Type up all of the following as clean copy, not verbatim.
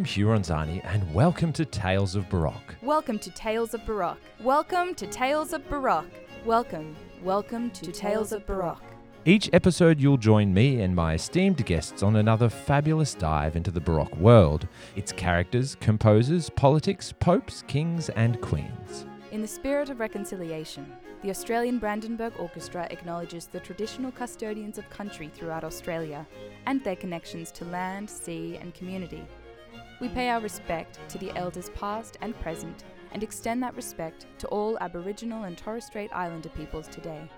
I'm Hugh Ronzani, and welcome to Tales of Baroque. Welcome to Tales of Baroque. Welcome to Tales of Baroque. Welcome to Tales of Baroque. Each episode you'll join me and my esteemed guests on another fabulous dive into the Baroque world, its characters, composers, politics, popes, kings and queens. In the spirit of reconciliation, the Australian Brandenburg Orchestra acknowledges the traditional custodians of country throughout Australia and their connections to land, sea and community. We pay our respect to the elders past and present and extend that respect to all Aboriginal and Torres Strait Islander peoples today.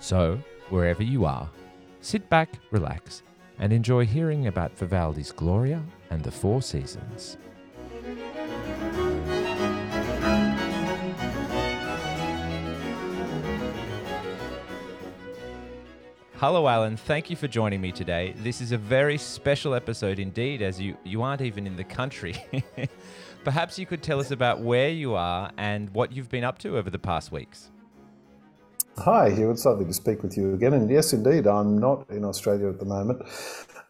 So, wherever you are, sit back, relax, and enjoy hearing about Vivaldi's Gloria and the Four Seasons. Hello, Alan. Thank you for joining me today. This is a very special episode indeed, as you aren't even in the country. Perhaps you could tell us about where you are and what you've been up to over the past weeks. Hi, Hugh. It's lovely to speak with you again. And yes, indeed, I'm not in Australia at the moment.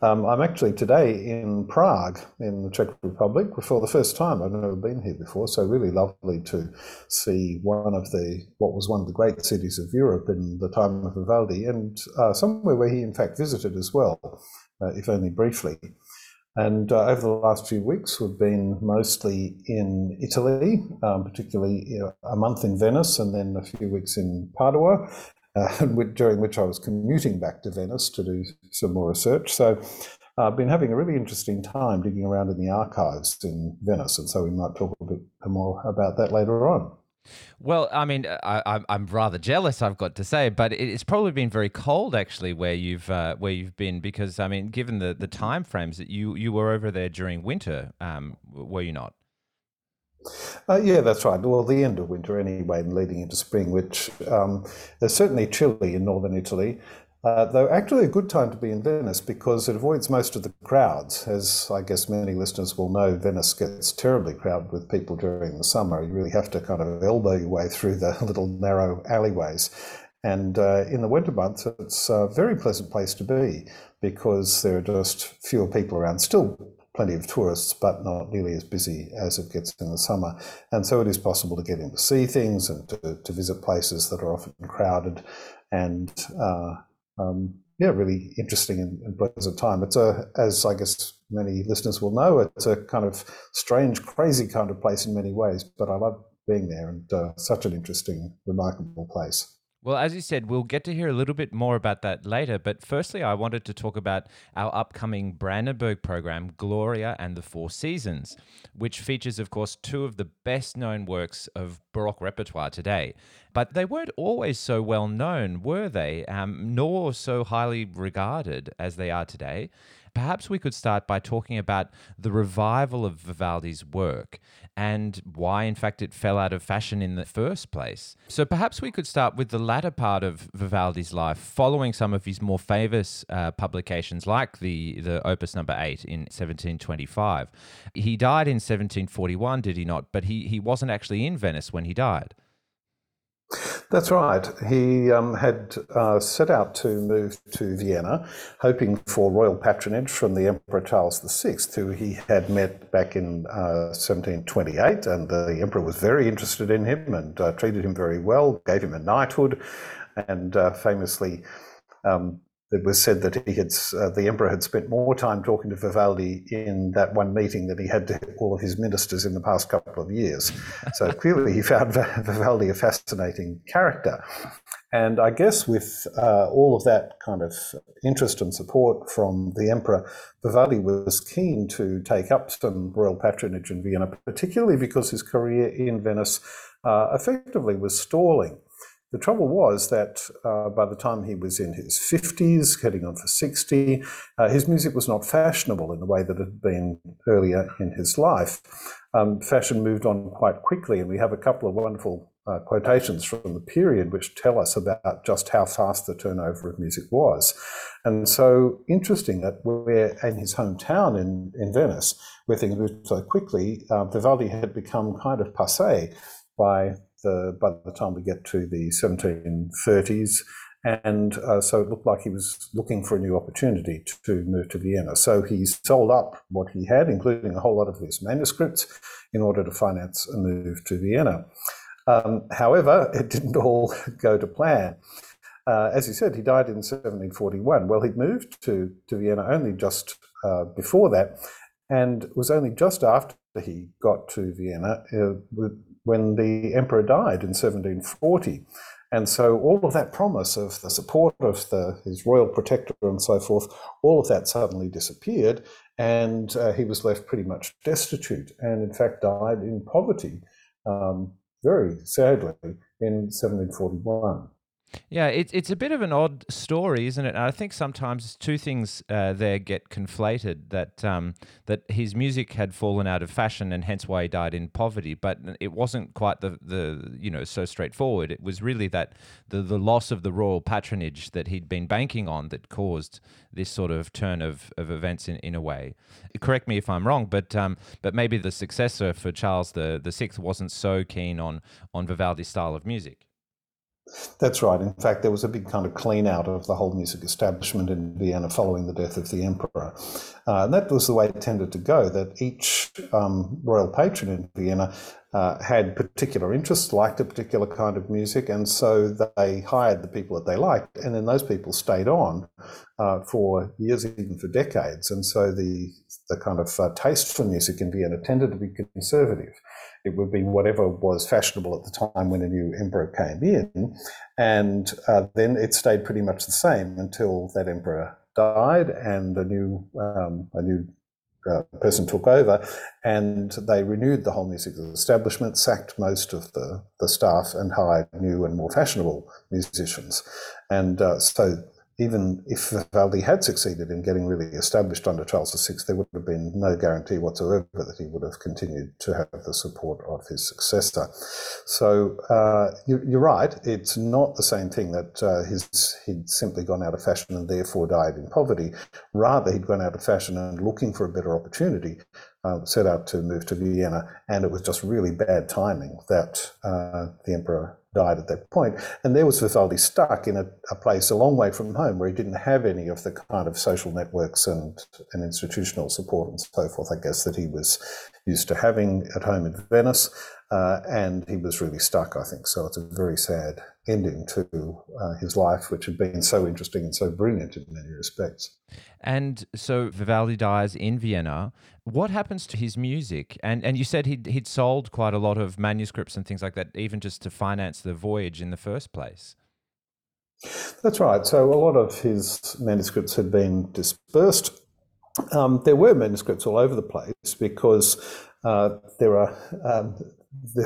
I'm actually today in Prague, in the Czech Republic, for the first time. I've never been here before, so really lovely to see what was one of the great cities of Europe in the time of Vivaldi, and somewhere where he in fact visited as well, if only briefly. And over the last few weeks, we've been mostly in Italy, particularly a month in Venice and then a few weeks in Padua, during which I was commuting back to Venice to do some more research. So I've been having a really interesting time digging around in the archives in Venice, and so we might talk a bit more about that later on. Well, I mean, I'm rather jealous, I've got to say, but it's probably been very cold actually where you've been, because I mean, given the time frames that you were over there during winter, were you not? Yeah, that's right. Well, the end of winter anyway, and leading into spring, which is certainly chilly in northern Italy. Though actually a good time to be in Venice because it avoids most of the crowds. As I guess many listeners will know, Venice gets terribly crowded with people during the summer. You really have to kind of elbow your way through the little narrow alleyways. And in the winter months, it's a very pleasant place to be because there are just fewer people around. Still plenty of tourists, but not nearly as busy as it gets in the summer. And so it is possible to get in to see things and to visit places that are often crowded and really interesting and pleasant time. It's as I guess many listeners will know, it's a kind of strange, crazy kind of place in many ways, but I love being there and such an interesting, remarkable place. Well, as you said, we'll get to hear a little bit more about that later, but firstly, I wanted to talk about our upcoming Brandenburg program, Gloria and the Four Seasons, which features, of course, two of the best-known works of Baroque repertoire today. But they weren't always so well-known, were they? Nor so highly regarded as they are today. Perhaps we could start by talking about the revival of Vivaldi's work and why, in fact, it fell out of fashion in the first place. So perhaps we could start with the latter part of Vivaldi's life, following some of his more famous publications, like the Opus No. 8 in 1725. He died in 1741, did he not? But he wasn't actually in Venice when he died. That's right. He had set out to move to Vienna, hoping for royal patronage from the Emperor Charles VI, who he had met back in 1728, and the Emperor was very interested in him and treated him very well, gave him a knighthood, and famously it was said that the Emperor had spent more time talking to Vivaldi in that one meeting than he had to all of his ministers in the past couple of years. So clearly he found Vivaldi a fascinating character. And I guess with all of that kind of interest and support from the Emperor, Vivaldi was keen to take up some royal patronage in Vienna, particularly because his career in Venice effectively was stalling. The trouble was that by the time he was in his 50s, heading on for 60, his music was not fashionable in the way that it had been earlier in his life. Fashion moved on quite quickly, and we have a couple of wonderful quotations from the period which tell us about just how fast the turnover of music was. And so interesting that we're in his hometown in Venice, where things moved so quickly, Vivaldi had become kind of passé by the time we get to the 1730s, And so it looked like he was looking for a new opportunity to move to Vienna. So he sold up what he had, including a whole lot of his manuscripts, in order to finance a move to Vienna. However, it didn't all go to plan. As he said, he died in 1741. Well, he'd moved to Vienna only just before that, and it was only just after he got to Vienna when the emperor died in 1740. And so all of that promise of the support of his royal protector and so forth, all of that suddenly disappeared, and he was left pretty much destitute, and in fact died in poverty, very sadly, in 1741. Yeah, it's a bit of an odd story, isn't it? I think sometimes two things there get conflated, that his music had fallen out of fashion and hence why he died in poverty, but it wasn't quite the so straightforward. It was really that the loss of the royal patronage that he'd been banking on that caused this sort of turn of events in a way. Correct me if I'm wrong, but maybe the successor for Charles the Sixth wasn't so keen on Vivaldi's style of music. That's right. In fact, there was a big kind of clean out of the whole music establishment in Vienna following the death of the emperor. And that was the way it tended to go, that each royal patron in Vienna had particular interests, liked a particular kind of music, and so they hired the people that they liked, and then those people stayed on for years, even for decades. And so the kind of taste for music in Vienna tended to be conservative. It would be whatever was fashionable at the time when a new emperor came in, and then it stayed pretty much the same until that emperor died and a new person took over, and they renewed the whole music establishment, sacked most of the staff, and hired new and more fashionable musicians. And so even if Vivaldi had succeeded in getting really established under Charles VI, there would have been no guarantee whatsoever that he would have continued to have the support of his successor. So you're right, it's not the same thing that he'd simply gone out of fashion and therefore died in poverty. Rather, he'd gone out of fashion and, looking for a better opportunity, set out to move to Vienna, and it was just really bad timing that the emperor died at that point. And there was Vivaldi stuck in a place a long way from home where he didn't have any of the kind of social networks and institutional support and so forth, I guess, that he was used to having at home in Venice, and he was really stuck, I think. So it's a very sad ending to his life, which had been so interesting and so brilliant in many respects. And so Vivaldi dies in Vienna. What happens to his music? And you said he'd sold quite a lot of manuscripts and things like that, even just to finance the voyage in the first place. That's right. So a lot of his manuscripts had been dispersed. There were manuscripts all over the place because there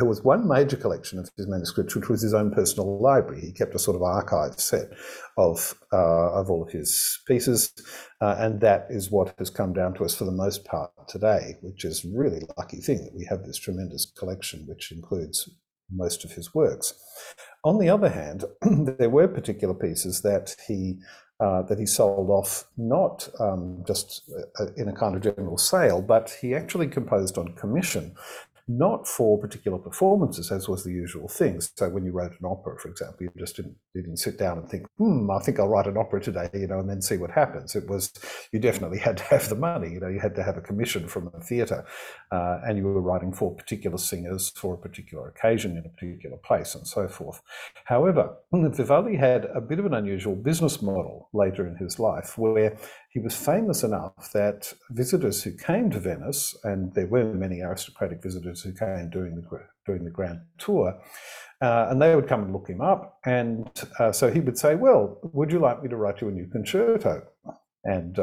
was one major collection of his manuscripts, which was his own personal library. He kept a sort of archive set of all of his pieces, and that is what has come down to us for the most part today, which is a really lucky thing that we have this tremendous collection, which includes most of his works. On the other hand, there were particular pieces that he sold off, not just in a kind of general sale, but he actually composed on commission, not for particular performances, as was the usual thing. So when you wrote an opera, for example, you just didn't sit down and think, I think I'll write an opera today, and then see what happens. It was, you definitely had to have the money, you had to have a commission from a theatre, and you were writing for particular singers for a particular occasion in a particular place and so forth. However, Vivaldi had a bit of an unusual business model later in his life, where he was famous enough that visitors who came to Venice, and there were many aristocratic visitors who came during the Grand Tour, and they would come and look him up, and so he would say, well, would you like me to write you a new concerto? And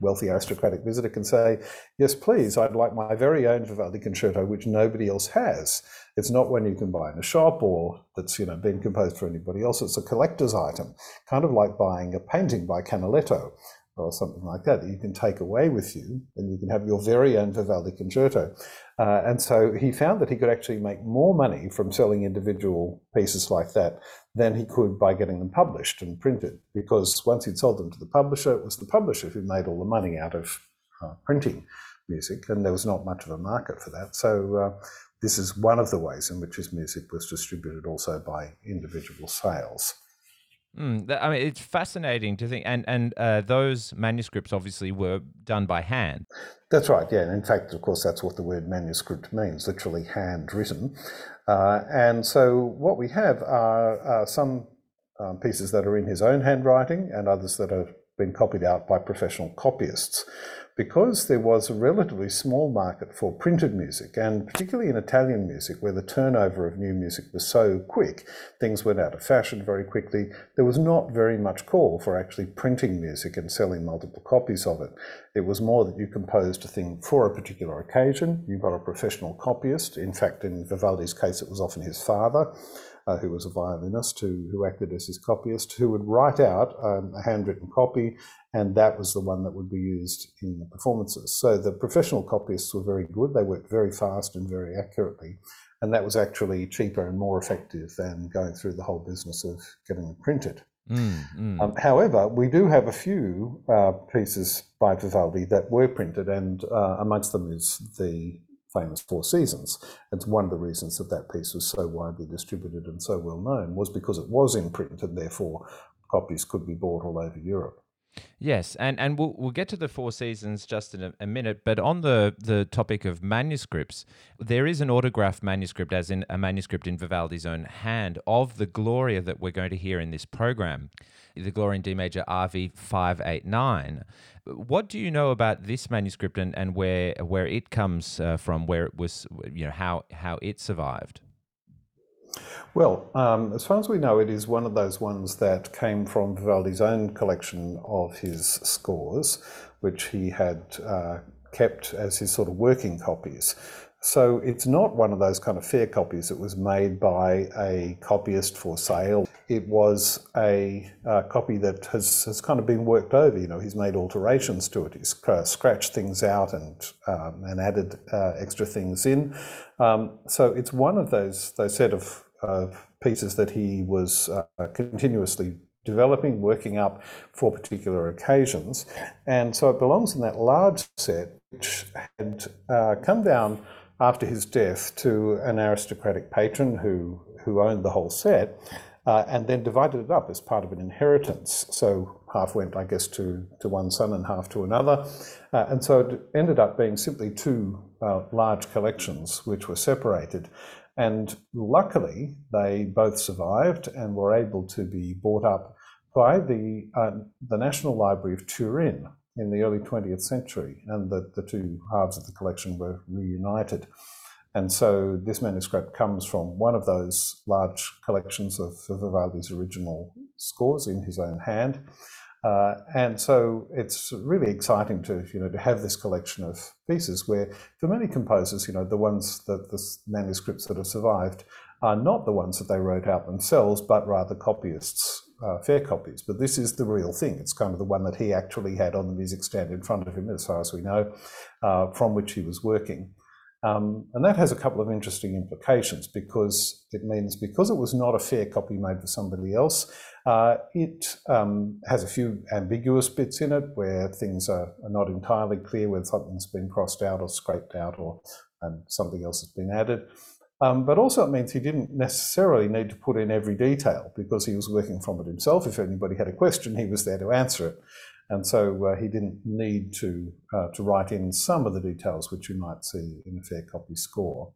wealthy aristocratic visitor can say, yes, please, I'd like my very own Vivaldi concerto, which nobody else has. It's not one you can buy in a shop or that's been composed for anybody else. It's a collector's item, kind of like buying a painting by Canaletto or something like that you can take away with you, and you can have your very own Vivaldi concerto. And so he found that he could actually make more money from selling individual pieces like that than he could by getting them published and printed, because once he'd sold them to the publisher, it was the publisher who made all the money out of printing music, and there was not much of a market for that. So this is one of the ways in which his music was distributed, also by individual sales. I mean, it's fascinating to think, and those manuscripts obviously were done by hand. That's right, yeah, and in fact, of course, that's what the word manuscript means, literally handwritten. And so what we have are some pieces that are in his own handwriting and others that have been copied out by professional copyists. Because there was a relatively small market for printed music, and particularly in Italian music, where the turnover of new music was so quick, things went out of fashion very quickly, there was not very much call for actually printing music and selling multiple copies of it. It was more that you composed a thing for a particular occasion, you got a professional copyist. In fact, in Vivaldi's case, it was often his father, who was a violinist, who acted as his copyist, who would write out a handwritten copy, and that was the one that would be used in the performances. So the professional copyists were very good. They worked very fast and very accurately, and that was actually cheaper and more effective than going through the whole business of getting them printed. However, we do have a few pieces by Vivaldi that were printed, and amongst them is the famous Four Seasons. It's one of the reasons that that piece was so widely distributed and so well known, was because it was in print and therefore copies could be bought all over Europe. Yes, and we'll get to the Four Seasons just in a minute, but on the topic of manuscripts, there is an autograph manuscript, as in a manuscript in Vivaldi's own hand, of the Gloria that we're going to hear in this program, the Gloria in D major RV 589. What do you know about this manuscript and where it comes from, where it was, you know, how it survived? Well, as far as we know, it is one of those ones that came from Vivaldi's own collection of his scores, which he had kept as his sort of working copies. So it's not one of those kind of fair copies that was made by a copyist for sale. It was a copy that has kind of been worked over. You know, he's made alterations to it. He's scratched things out and added extra things in. So it's one of those set of pieces that he was continuously developing, working up for particular occasions. And so it belongs in that large set, which had come down after his death to an aristocratic patron who owned the whole set, and then divided it up as part of an inheritance. So half went, I guess, to one son and half to another. And so it ended up being simply two large collections which were separated. And luckily, they both survived and were able to be bought up by the National Library of Turin in the early 20th century, and the two halves of the collection were reunited. And so this manuscript comes from one of those large collections of Vivaldi's original scores in his own hand. And so it's really exciting to have this collection of pieces where, for many composers, the ones that the manuscripts that have survived are not the ones that they wrote out themselves, but rather copyists, fair copies. But this is the real thing. It's kind of the one that he actually had on the music stand in front of him, as far as we know, from which he was working. And that has a couple of interesting implications, because it means, because it was not a fair copy made for somebody else, it has a few ambiguous bits in it where things are not entirely clear, whether something's been crossed out or scraped out and something else has been added. But also it means he didn't necessarily need to put in every detail, because he was working from it himself. If anybody had a question, he was there to answer it. And so he didn't need to write in some of the details which you might see in a fair copy score.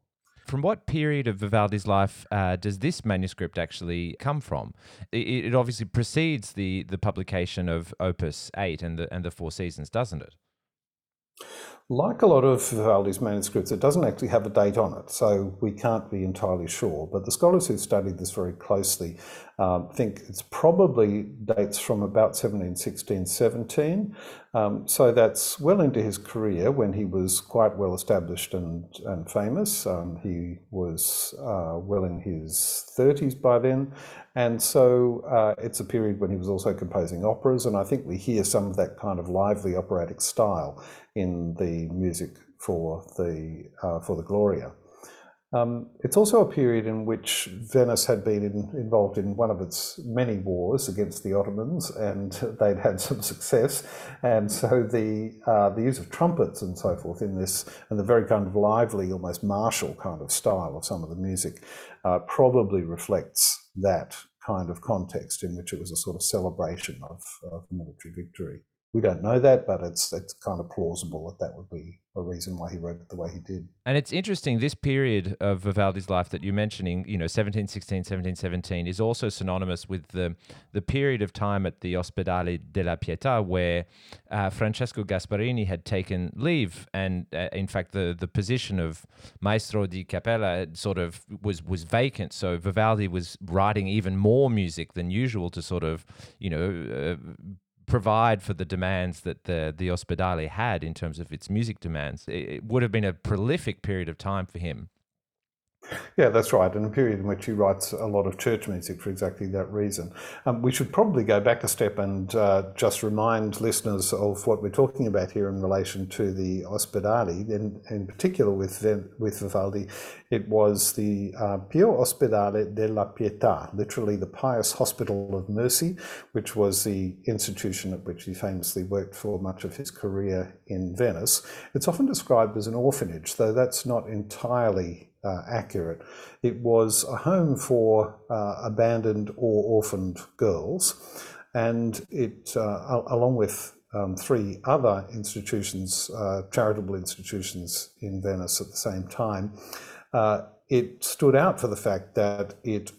From what period of Vivaldi's life does this manuscript actually come from? It obviously precedes the publication of Opus 8 and the Four Seasons, doesn't it? Like a lot of Vivaldi's manuscripts, it doesn't actually have a date on it, so we can't be entirely sure. But the scholars who studied this very closely think it's probably dates from about 1716, 17. So that's well into his career, when he was quite well established and famous. He was well in his 30s by then. And so it's a period when he was also composing operas, and I think we hear some of that kind of lively operatic style in the music for the Gloria. It's also a period in which Venice had been involved in one of its many wars against the Ottomans, and they'd had some success. And so the use of trumpets and so forth in this, and the very kind of lively, almost martial kind of style of some of the music, probably reflects that kind of context in which it was a sort of celebration of military victory. We don't know that, but it's kind of plausible that that would be a reason why he wrote it the way he did. And it's interesting, this period of Vivaldi's life that you're mentioning, you know, 1716, 1717, is also synonymous with the period of time at the Ospedale della Pietà where Francesco Gasparini had taken leave, and in fact the position of Maestro di Cappella sort of was vacant. So Vivaldi was writing even more music than usual to sort of, you know, provide for the demands that the Ospedale had in terms of its music demands. It would have been a prolific period of time for him. Yeah, that's right, and a period in which he writes a lot of church music for exactly that reason. We should probably go back a step and just remind listeners of what we're talking about here in relation to the Ospedale. In particular with Vivaldi, it was the Pio Ospedale della Pietà, literally the Pious Hospital of Mercy, which was the institution at which he famously worked for much of his career in Venice. It's often described as an orphanage, though that's not entirely accurate. It was a home for abandoned or orphaned girls, and it, along with three other institutions, charitable institutions in Venice at the same time, it stood out for the fact that it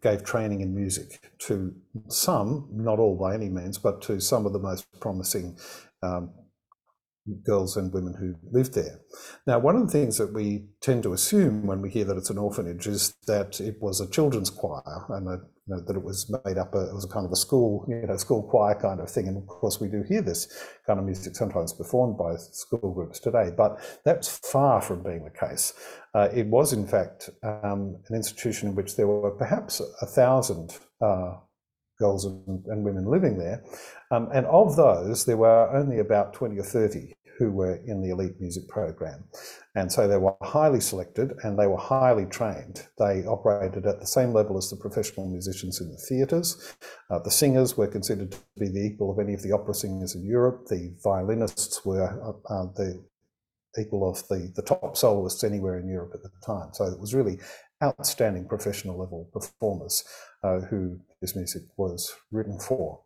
gave training in music to some, not all by any means, but to some of the most promising girls and women who lived there. Now, one of the things that we tend to assume when we hear that it's an orphanage is that it was a children's choir and that it was made up, it was a kind of a school, school choir kind of thing. And of course, we do hear this kind of music sometimes performed by school groups today, but that's far from being the case. It was, in fact, an institution in which there were perhaps 1,000 girls and women living there. And of those, there were only about 20 or 30 who were in the elite music program. And so they were highly selected and they were highly trained. They operated at the same level as the professional musicians in the theatres. The singers were considered to be the equal of any of the opera singers in Europe. The violinists were the equal of the top soloists anywhere in Europe at the time. So it was really outstanding professional level performers who this music was written for.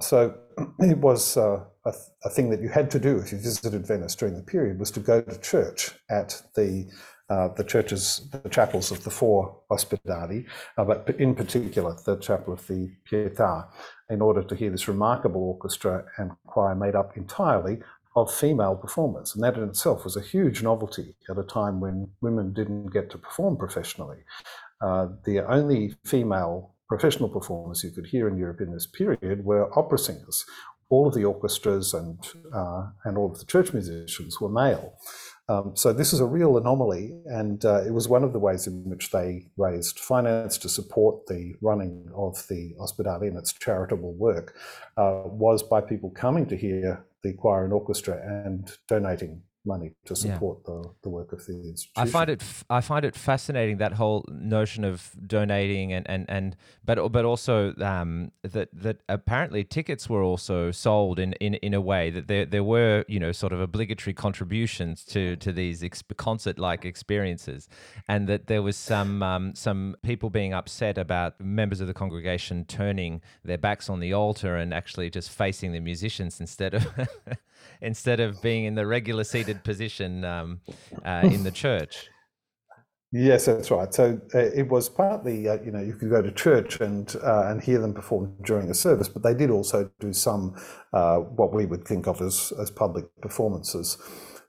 So it was a thing that you had to do if you visited Venice during the period, was to go to church at the chapels of the four Ospedali, but in particular the chapel of the Pietà, in order to hear this remarkable orchestra and choir made up entirely of female performers. And that in itself was a huge novelty at a time when women didn't get to perform professionally. The only female professional performers you could hear in Europe in this period were opera singers. All of the orchestras and all of the church musicians were male. So this is a real anomaly, and it was one of the ways in which they raised finance to support the running of the Ospedale and its charitable work, was by people coming to hear the choir and orchestra and donating money to support the work of the institution. I find it fascinating, that whole notion of donating but also that apparently tickets were also sold in a way that there were, sort of obligatory contributions to these concert-like experiences, and that there was some people being upset about members of the congregation turning their backs on the altar and actually just facing the musicians instead of being in the regular seated position in the church. Yes, that's right. So it was partly, you could go to church and hear them perform during the service, but they did also do some what we would think of as public performances,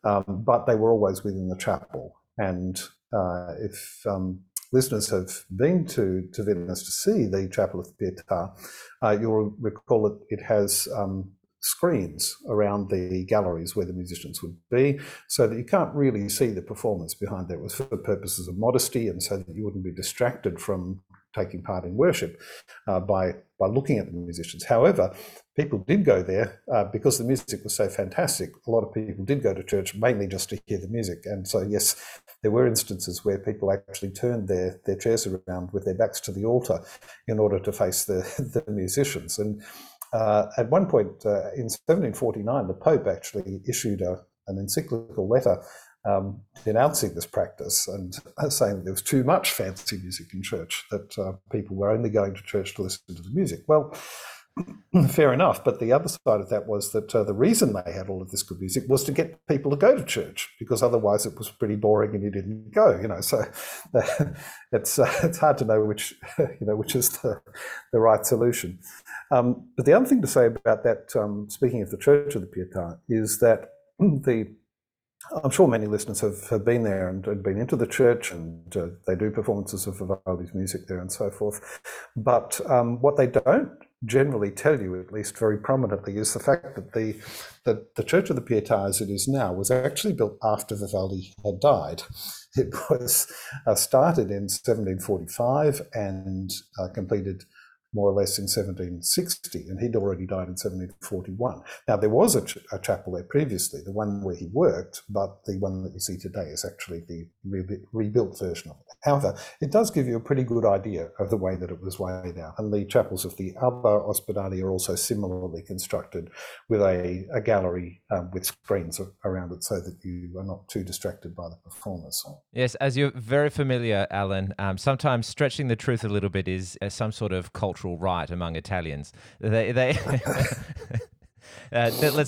but they were always within the chapel. And if listeners have been to Venice to see the Chapel of the Pietà, you'll recall it has screens around the galleries where the musicians would be, so that you can't really see the performance behind there. It was for the purposes of modesty, and so that you wouldn't be distracted from taking part in worship by looking at the musicians. However, people did go there because the music was so fantastic. A lot of people did go to church mainly just to hear the music, and so yes, there were instances where people actually turned their chairs around with their backs to the altar in order to face the musicians. And at one point in 1749, the Pope actually issued an encyclical letter denouncing this practice and saying that there was too much fancy music in church, that people were only going to church to listen to the music. Well, fair enough, but the other side of that was that the reason they had all of this good music was to get people to go to church, because otherwise it was pretty boring and you didn't go, you know. So it's hard to know which is the right solution. But the other thing to say about that, speaking of the Church of the Pietà, is that I'm sure many listeners have been there and been into the church, and they do performances of Vivaldi's music there and so forth. But what they don't generally tell you, at least very prominently, is the fact that the Church of the Pietà as it is now was actually built after Vivaldi had died. It was started in 1745 and completed more or less in 1760, and he'd already died in 1741. Now, there was a chapel there previously, the one where he worked, but the one that you see today is actually the rebuilt version of it. However, it does give you a pretty good idea of the way that it was laid out, and the chapels of the other ospedali are also similarly constructed, with a gallery with screens around it so that you are not too distracted by the performers. Yes, as you're very familiar, Alan, sometimes stretching the truth a little bit is some sort of cultural right among Italians. They let's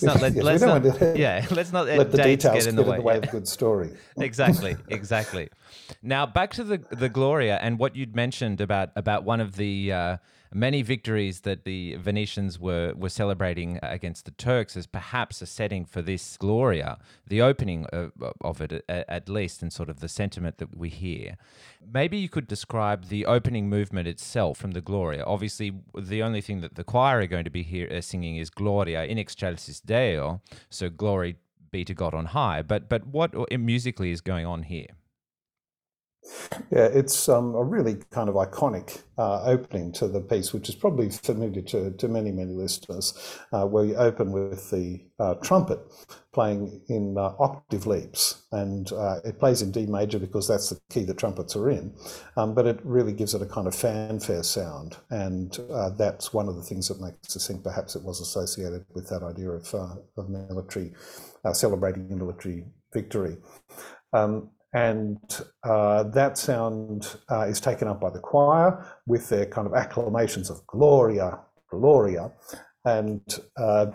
not let the dates get in the way of a good story. exactly. Now back to the Gloria and what you'd mentioned about one of the many victories that the Venetians were celebrating against the Turks as perhaps a setting for this Gloria, the opening of it at least, and sort of the sentiment that we hear. Maybe you could describe the opening movement itself from the Gloria. Obviously, the only thing that the choir are going to be here singing is Gloria in excelsis Deo, so glory be to God on high. But what musically is going on here? Yeah, it's a really kind of iconic opening to the piece, which is probably familiar to many listeners, where you open with the trumpet playing in octave leaps, and it plays in D major because that's the key the trumpets are in, but it really gives it a kind of fanfare sound, and that's one of the things that makes us think perhaps it was associated with that idea of military, celebrating military victory. And that sound is taken up by the choir with their kind of acclamations of Gloria, Gloria. And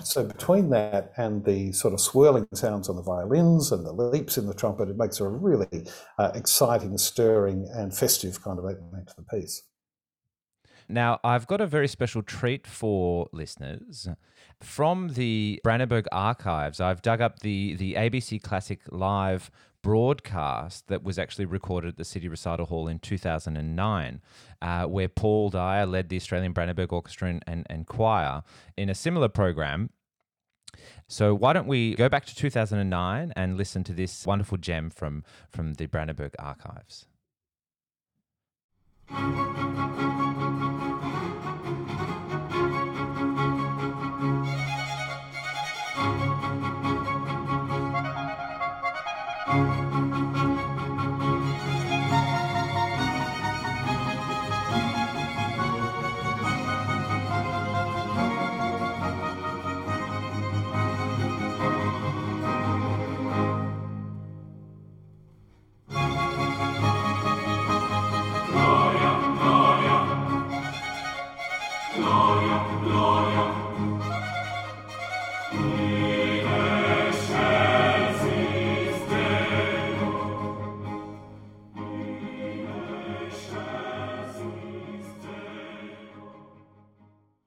so between that and the sort of swirling sounds on the violins and the leaps in the trumpet, it makes a really exciting, stirring and festive kind of opening to the piece. Now, I've got a very special treat for listeners. From the Brandenburg archives, I've dug up the ABC Classic Live broadcast that was actually recorded at the City Recital Hall in 2009, where Paul Dyer led the Australian Brandenburg Orchestra and Choir in a similar program. So why don't we go back to 2009 and listen to this wonderful gem from the Brandenburg archives.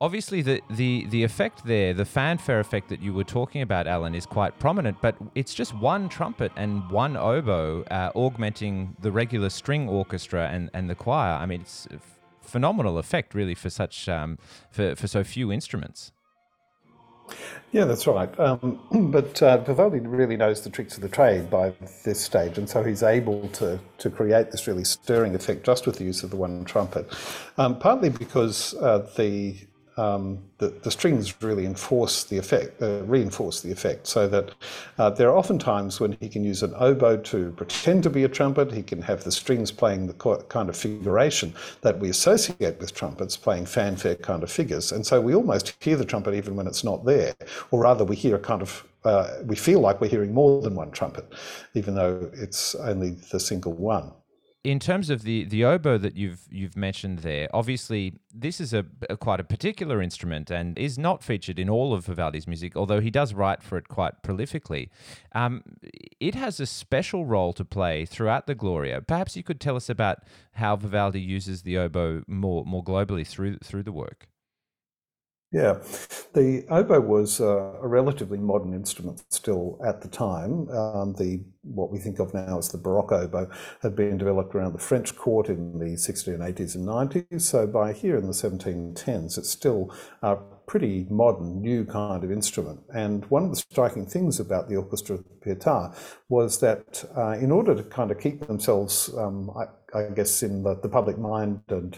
Obviously, the effect there, the fanfare effect that you were talking about, Alan, is quite prominent, but it's just one trumpet and one oboe augmenting the regular string orchestra and the choir. I mean, it's a phenomenal effect, really, for such for so few instruments. Yeah, that's right. But Vivaldi really knows the tricks of the trade by this stage, and so he's able to create this really stirring effect just with the use of the one trumpet, partly because the strings really reinforce the effect, so that there are often times when he can use an oboe to pretend to be a trumpet. He can have the strings playing the kind of figuration that we associate with trumpets, playing fanfare kind of figures. And so we almost hear the trumpet even when it's not there, or rather we hear a kind of we feel like we're hearing more than one trumpet, even though it's only the single one. In terms of the oboe that you've mentioned there, obviously this is a quite a particular instrument and is not featured in all of Vivaldi's music, although he does write for it quite prolifically. It has a special role to play throughout the Gloria. Perhaps you could tell us about how Vivaldi uses the oboe more globally through the work. Yeah, the oboe was a relatively modern instrument still at the time. What we think of now as the Baroque oboe had been developed around the French court in the 1680s and 90s. So by here in the 1710s, it's still a pretty modern, new kind of instrument. And one of the striking things about the Orchestra of the Pietà was that in order to kind of keep themselves, I guess, in the public mind and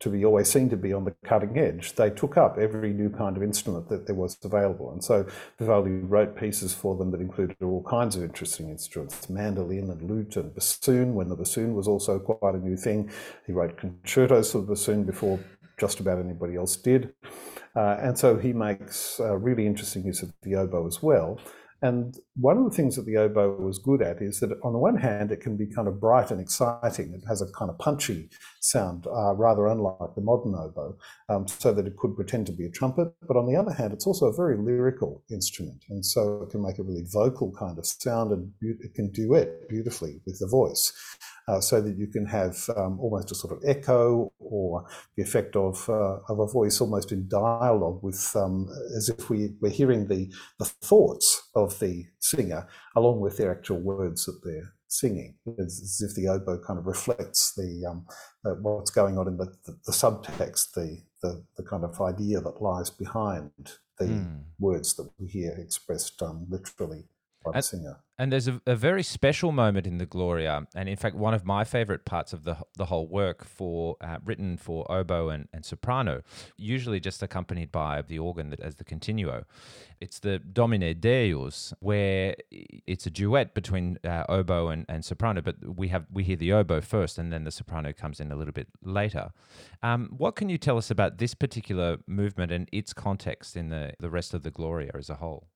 to be always seen to be on the cutting edge, they took up every new kind of instrument that there was available. And so Vivaldi wrote pieces for them that included all kinds of interesting instruments, mandolin and lute and bassoon, when the bassoon was also quite a new thing. He wrote concertos for the bassoon before just about anybody else did. And so he makes really interesting use of the oboe as well. And one of the things that the oboe was good at is that on the one hand, it can be kind of bright and exciting. It has a kind of punchy sound, rather unlike the modern oboe, so that it could pretend to be a trumpet. But on the other hand, it's also a very lyrical instrument. And so it can make a really vocal kind of sound, and it can duet beautifully with the voice. So that you can have almost a sort of echo or the effect of a voice almost in dialogue with, as if we're hearing the thoughts of the singer along with their actual words that they're singing. It's as if the oboe kind of reflects what's going on in the subtext, the kind of idea that lies behind the words that we hear expressed literally. And there's a very special moment in the Gloria, and in fact one of my favorite parts of the whole work, written for oboe and soprano, usually just accompanied by the organ as the continuo. It's the Domine Deus, where it's a duet between oboe and soprano, but we hear the oboe first and then the soprano comes in a little bit later. What can you tell us about this particular movement and its context in the rest of the Gloria as a whole?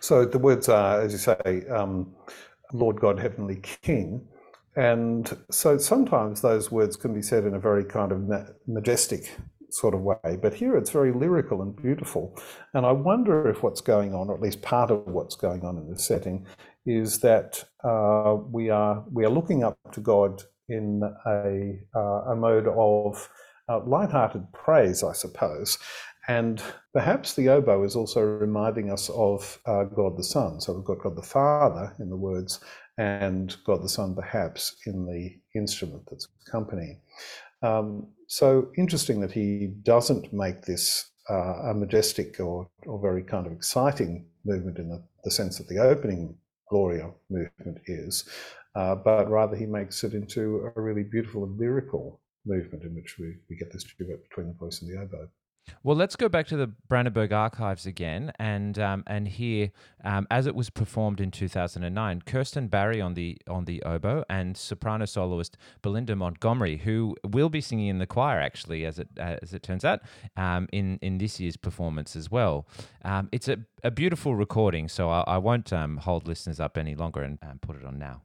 So the words are, as you say, Lord God, Heavenly King. And so sometimes those words can be said in a very kind of majestic sort of way, but here it's very lyrical and beautiful. And I wonder if what's going on, or at least part of what's going on in this setting, is that we are looking up to God in a mode of lighthearted praise, I suppose. And perhaps the oboe is also reminding us of God the Son. So we've got God the Father in the words and God the Son perhaps in the instrument that's accompanying. So interesting that he doesn't make this a majestic or very kind of exciting movement in the sense that the opening Gloria movement is, but rather he makes it into a really beautiful and lyrical movement in which we get this duet between the voice and the oboe. Well, let's go back to the Brandenburg Archives again and hear, as it was performed in 2009, Kirsten Barry on the oboe and soprano soloist Belinda Montgomery, who will be singing in the choir, actually, as it turns out, in this year's performance as well. It's a beautiful recording, so I won't hold listeners up any longer and put it on now.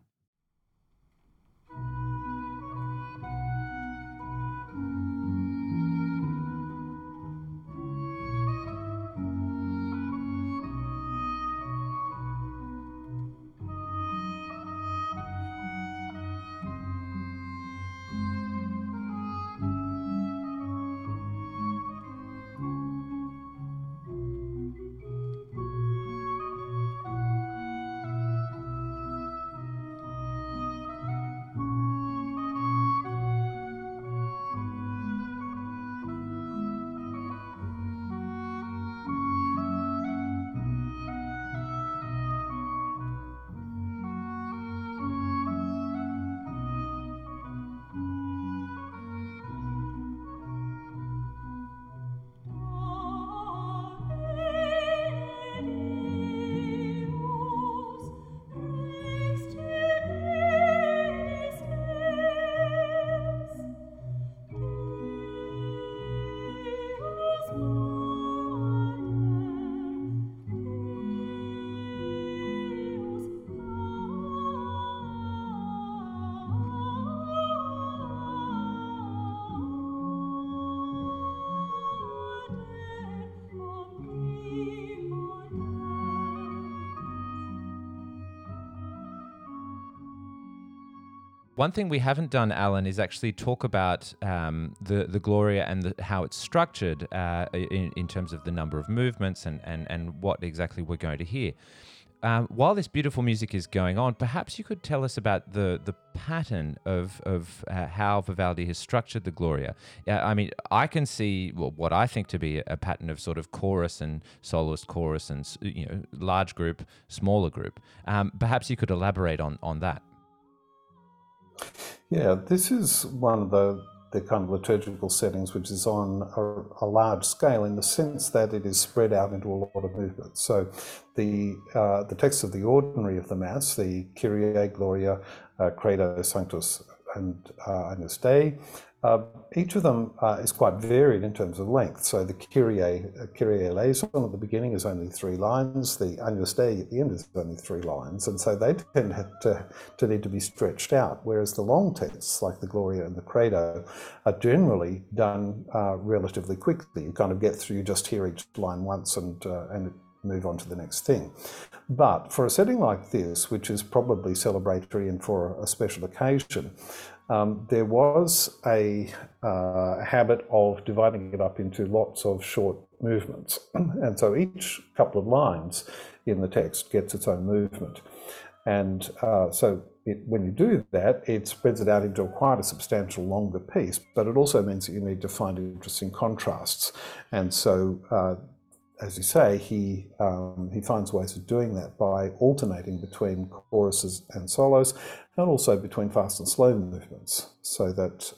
One thing we haven't done, Alan, is actually talk about the Gloria and how it's structured in terms of the number of movements and what exactly we're going to hear. While this beautiful music is going on, perhaps you could tell us about the pattern of how Vivaldi has structured the Gloria. I mean, I can see what I think to be a pattern of sort of chorus and soloist chorus and, you know, large group, smaller group. Perhaps you could elaborate on that. Yeah, this is one of the kind of liturgical settings which is on a large scale in the sense that it is spread out into a lot of movements. So the text of the ordinary of the Mass, the Kyrie, Gloria, Credo, Sanctus and Agnus Dei, each of them is quite varied in terms of length. So the Kyrie eleison at the beginning is only three lines, the Agnus Dei at the end is only three lines, and so they tend to need to be stretched out, whereas the long texts, like the Gloria and the Credo, are generally done relatively quickly. You kind of get through, you just hear each line once and move on to the next thing. But for a setting like this, which is probably celebratory and for a special occasion, there was a habit of dividing it up into lots of short movements. And so each couple of lines in the text gets its own movement. And when you do that, it spreads it out into quite a substantial longer piece, but it also means that you need to find interesting contrasts. And so, as you say, he finds ways of doing that by alternating between choruses and solos, and also between fast and slow movements, so that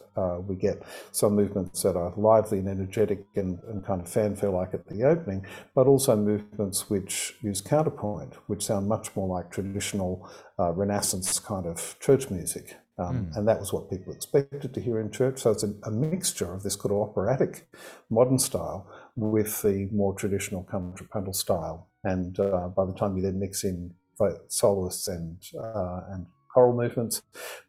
we get some movements that are lively and energetic and kind of fanfare-like at the opening, but also movements which use counterpoint, which sound much more like traditional Renaissance kind of church music. And that was what people expected to hear in church. So it's a mixture of this kind of operatic modern style with the more traditional contrapuntal style. And by the time you then mix in both soloists and choral movements,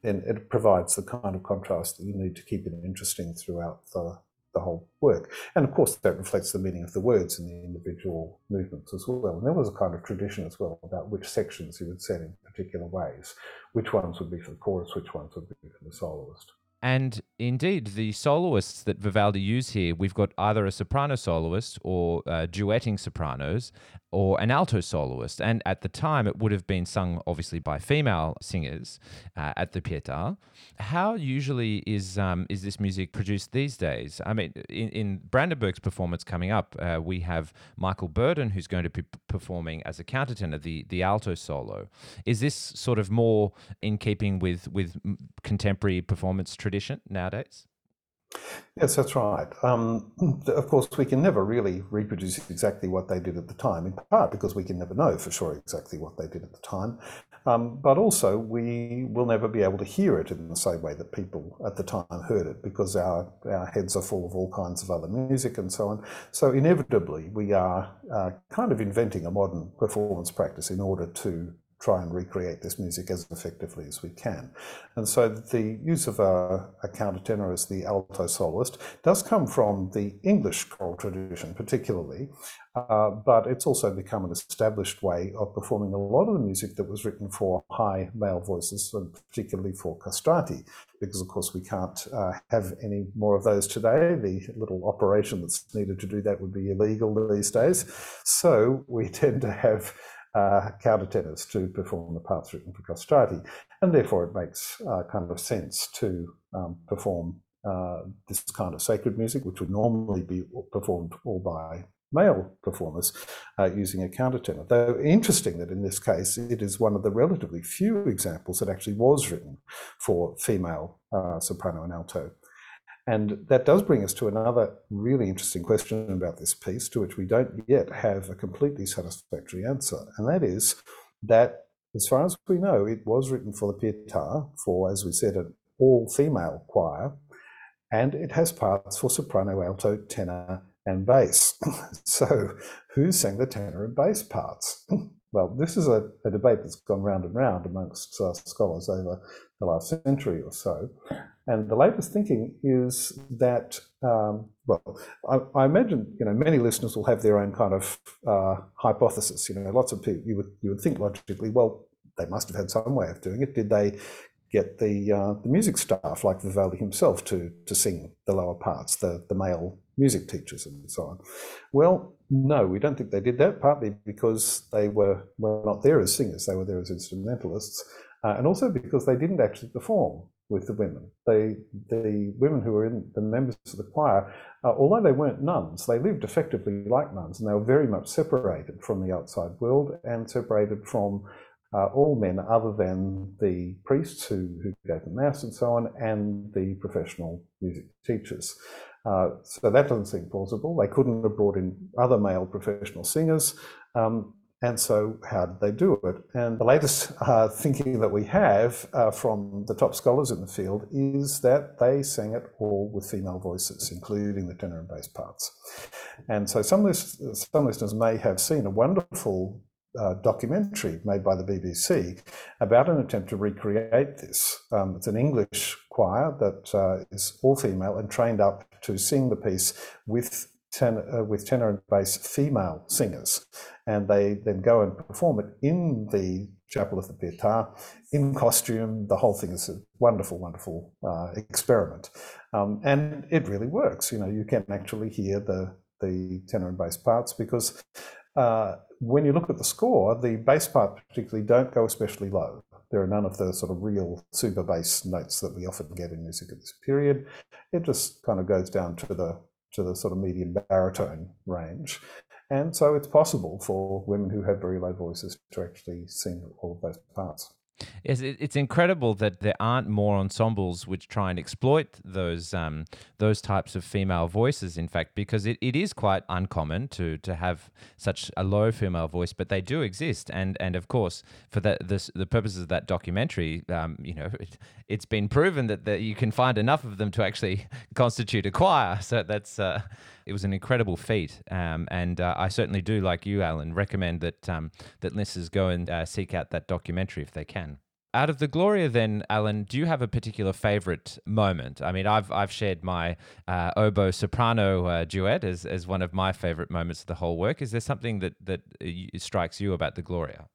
then it provides the kind of contrast that you need to keep it interesting throughout the whole work. And of course, that reflects the meaning of the words in the individual movements as well. And there was a kind of tradition as well about which sections you would set in particular ways, which ones would be for the chorus, which ones would be for the soloist. And indeed, the soloists that Vivaldi used here, we've got either a soprano soloist or duetting sopranos or an alto soloist. And at the time, it would have been sung, obviously, by female singers at the Pietà. How usually is this music produced these days? I mean, in Brandenburg's performance coming up, we have Michael Burden, who's going to be performing as a countertenor, the alto solo. Is this sort of more in keeping with contemporary performance tradition nowadays? Yes, that's right. Of course, we can never really reproduce exactly what they did at the time, in part because we can never know for sure exactly what they did at the time. But also, we will never be able to hear it in the same way that people at the time heard it, because our heads are full of all kinds of other music and so on. So inevitably, we are kind of inventing a modern performance practice in order to try and recreate this music as effectively as we can. And so the use of a countertenor as the alto soloist does come from the English choral tradition particularly, but it's also become an established way of performing a lot of the music that was written for high male voices, and particularly for castrati, because of course we can't have any more of those today. The little operation that's needed to do that would be illegal these days. So we tend to have countertenors to perform the parts written for castrati, and therefore it makes kind of sense to perform this kind of sacred music, which would normally be performed all by male performers, using a countertenor. Though interesting that in this case it is one of the relatively few examples that actually was written for female soprano and alto. And that does bring us to another really interesting question about this piece, to which we don't yet have a completely satisfactory answer. And that is that, as far as we know, it was written for the Pietà, for, as we said, an all-female choir, and it has parts for soprano, alto, tenor, and bass. So who sang the tenor and bass parts? Well, this is a debate that's gone round and round amongst scholars over the last century or so. And the latest thinking is that, I imagine, you know, many listeners will have their own kind of hypothesis. You know, lots of people, you would think logically, well, they must have had some way of doing it. Did they get the music staff, like Vivaldi himself, to sing the lower parts, the male music teachers and so on. Well, no, we don't think they did that, partly because they were not there as singers, they were there as instrumentalists, and also because they didn't actually perform with the women. The women who were in the members of the choir, although they weren't nuns, they lived effectively like nuns, and they were very much separated from the outside world and separated from all men other than the priests who gave the mass and so on, and the professional music teachers. So that doesn't seem plausible. They couldn't have brought in other male professional singers, and so how did they do it? And the latest thinking that we have from the top scholars in the field is that they sang it all with female voices, including the tenor and bass parts. And so some listeners may have seen a wonderful documentary made by the BBC about an attempt to recreate this. It's an English choir that is all female and trained up to sing the piece with tenor and bass female singers, and they then go and perform it in the Chapel of the Pietà in costume. The whole thing is a wonderful experiment, and it really works. You know, you can actually hear the tenor and bass parts because when you look at the score, the bass part particularly don't go especially low. There are none of the sort of real super bass notes that we often get in music at this period. It just kind of goes down to the sort of medium baritone range. And so it's possible for women who have very low voices to actually sing all of those parts. It's incredible that there aren't more ensembles which try and exploit those types of female voices, in fact, because it is quite uncommon to have such a low female voice, but they do exist. And of course, for the purposes of that documentary, it's been proven that you can find enough of them to actually constitute a choir. So that's... It was an incredible feat, and I certainly do, like you, Alan, recommend that listeners go and seek out that documentary if they can. Out of the Gloria, then, Alan, do you have a particular favourite moment? I mean, I've shared my oboe soprano duet as one of my favourite moments of the whole work. Is there something that strikes you about the Gloria?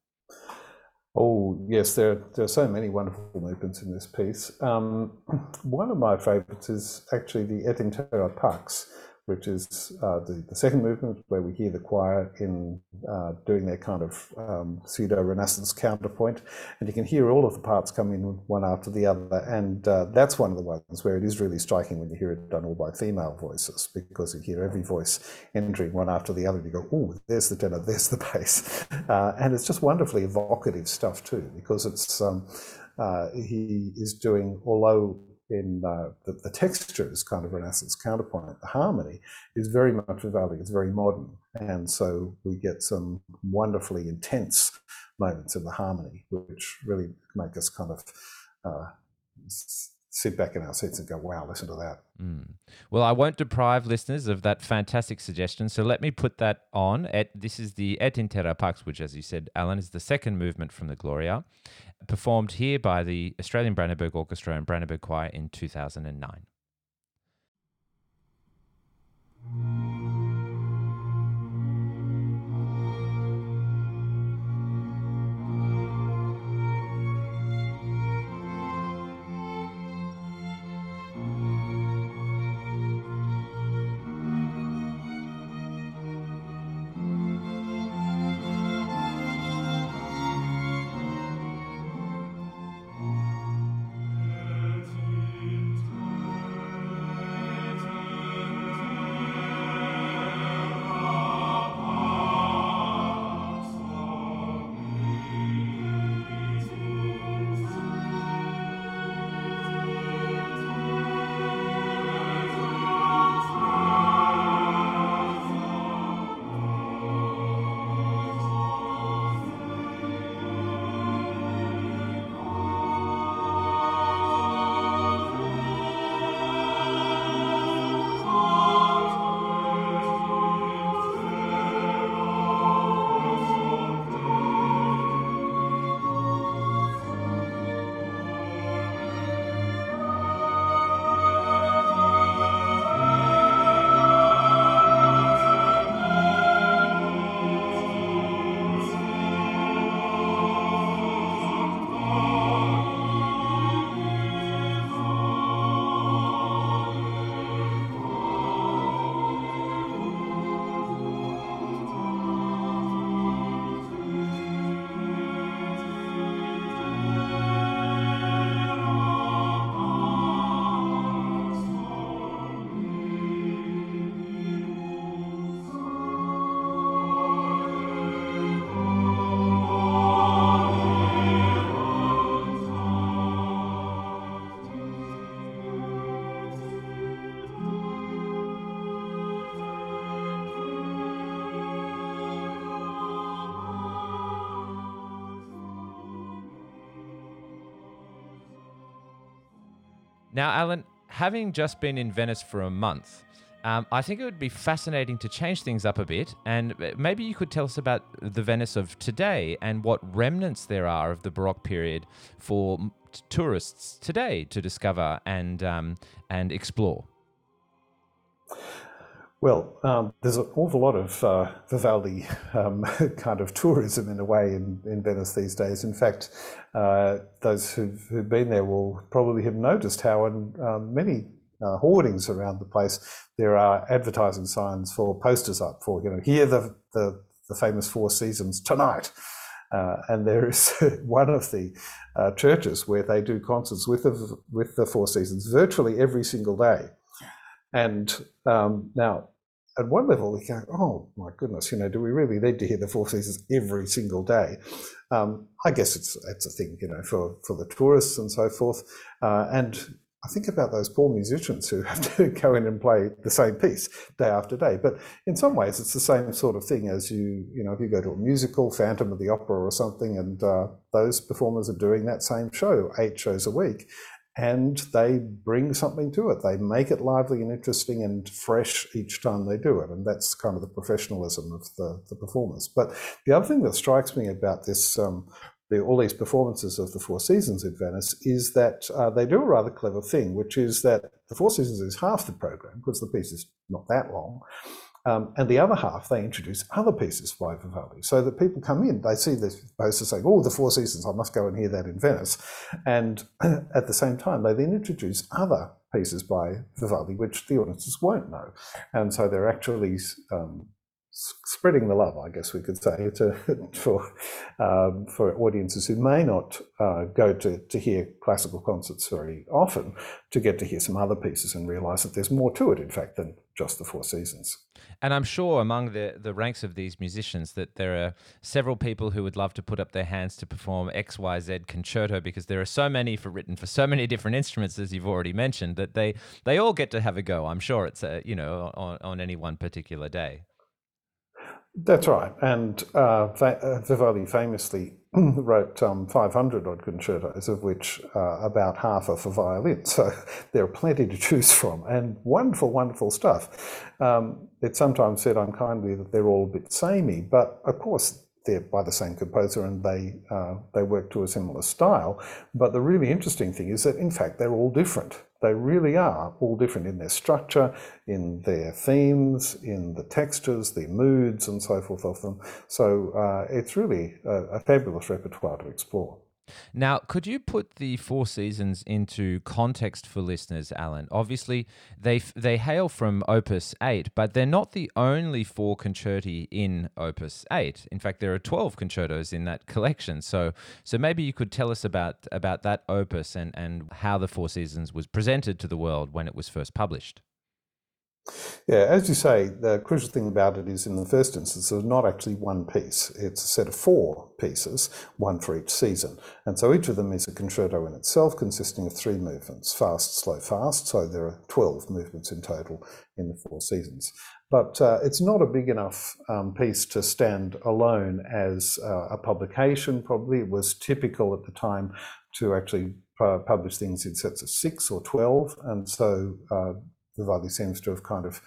Oh yes, there are so many wonderful movements in this piece. One of my favourites is actually the Et Intero Pax, which is the second movement, where we hear the choir in doing their kind of pseudo-Renaissance counterpoint, and you can hear all of the parts come in one after the other, and that's one of the ones where it is really striking when you hear it done all by female voices, because you hear every voice entering one after the other, and you go, oh, there's the tenor, there's the bass, and it's just wonderfully evocative stuff too, because it's he is doing, although in the texture is kind of Renaissance counterpoint, the harmony is very much Vivaldi, it's very modern, and so we get some wonderfully intense moments in the harmony, which really make us kind of sit back in our seats and go, wow, listen to that. Well, I won't deprive listeners of that fantastic suggestion, so let me put that on. This is the Et Intero Pax, which, as you said, Alan, is the second movement from the Gloria, performed here by the Australian Brandenburg Orchestra and Brandenburg Choir in 2009. Now, Alan, having just been in Venice for a month, I think it would be fascinating to change things up a bit, and maybe you could tell us about the Venice of today and what remnants there are of the Baroque period for tourists today to discover and explore. Well, there's an awful lot of Vivaldi kind of tourism in a way in Venice these days. In fact, those who've been there will probably have noticed how in many hoardings around the place there are advertising signs for posters up for, you know, here the famous Four Seasons tonight. And there is one of the churches where they do concerts with the Four Seasons virtually every single day. And now, at one level, we go, oh my goodness, you know, do we really need to hear the Four Seasons every single day? I guess it's a thing, you know, for the tourists and so forth. And I think about those poor musicians who have to go in and play the same piece day after day. But in some ways, it's the same sort of thing as you know, if you go to a musical, Phantom of the Opera or something, and those performers are doing that same show, 8 shows a week. And they bring something to it. They make it lively and interesting and fresh each time they do it. And that's kind of the professionalism of the performers. But the other thing that strikes me about this, all these performances of the Four Seasons in Venice, is that they do a rather clever thing, which is that the Four Seasons is half the program because the piece is not that long. And the other half, they introduce other pieces by Vivaldi, so that people come in, they see this poster saying, oh, the Four Seasons, I must go and hear that in Venice. And at the same time, they then introduce other pieces by Vivaldi, which the audiences won't know. And so they're actually spreading the love, I guess we could say, for audiences who may not go to hear classical concerts very often, to get to hear some other pieces and realise that there's more to it, in fact, than just the Four Seasons. And I'm sure among the ranks of these musicians that there are several people who would love to put up their hands to perform XYZ concerto, because there are so many written for so many different instruments, as you've already mentioned, that they all get to have a go. I'm sure it's on any one particular day. That's right, and Vivaldi famously wrote 500 odd concertos, of which about half are for violin, so there are plenty to choose from, and wonderful stuff. It's sometimes said unkindly that they're all a bit samey, but of course they're by the same composer and they work to a similar style. But the really interesting thing is that in fact they're all different. They really are all different in their structure, in their themes, in the textures, the moods, and so forth of them. So it's really a fabulous repertoire to explore. Now, could you put the Four Seasons into context for listeners, Alan? Obviously, they hail from Opus 8, but they're not the only 4 concerti in Opus 8. In fact, there are 12 concertos in that collection. So maybe you could tell us about that opus and how the Four Seasons was presented to the world when it was first published. Yeah, as you say, the crucial thing about it is, in the first instance, there's not actually one piece. It's a set of 4 pieces, one for each season. And so each of them is a concerto in itself, consisting of 3 movements, fast, slow, fast. So there are 12 movements in total in the Four Seasons. But it's not a big enough piece to stand alone as a publication, probably. It was typical at the time to actually publish things in sets of 6 or 12. And so Vivaldi seems to have kind of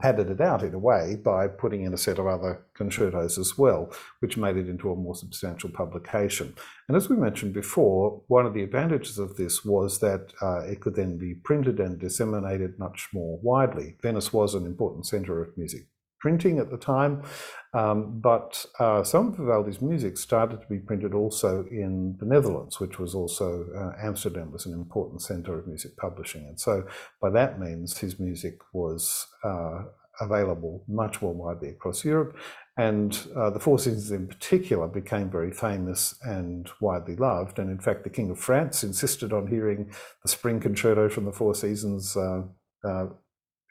padded it out in a way by putting in a set of other concertos as well, which made it into a more substantial publication. And as we mentioned before, one of the advantages of this was that it could then be printed and disseminated much more widely. Venice was an important centre of music printing at the time, but some of Vivaldi's music started to be printed also in the Netherlands, which was also Amsterdam was an important centre of music publishing, and so by that means his music was available much more widely across Europe, and the Four Seasons in particular became very famous and widely loved. And in fact, the King of France insisted on hearing the Spring Concerto from the Four Seasons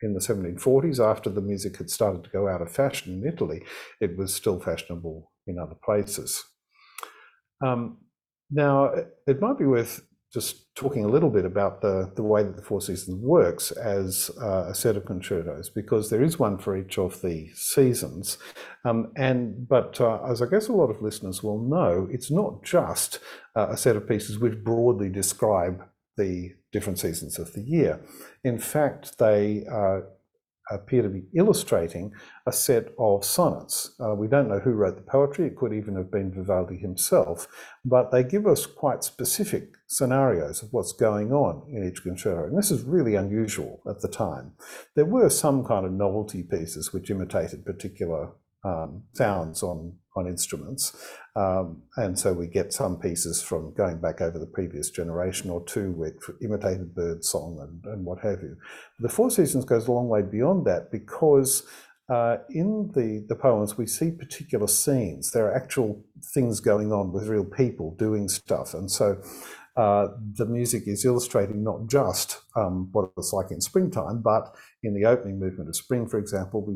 in the 1740s, after the music had started to go out of fashion in Italy. It was still fashionable in other places. Now, it might be worth just talking a little bit about the way that the Four Seasons works as a set of concertos, because there is one for each of the seasons. But as I guess a lot of listeners will know, it's not just a set of pieces which broadly describe the different seasons of the year. In fact, they appear to be illustrating a set of sonnets. We don't know who wrote the poetry. It could even have been Vivaldi himself, but they give us quite specific scenarios of what's going on in each concerto, and this is really unusual at the time. There were some kind of novelty pieces which imitated particular sounds on instruments, and so we get some pieces from going back over the previous generation or two which imitated bird song and what have you. The Four Seasons goes a long way beyond that, because in the poems we see particular scenes. There are actual things going on with real people doing stuff, and so the music is illustrating not just what it's like in springtime, but in the opening movement of spring, for example, we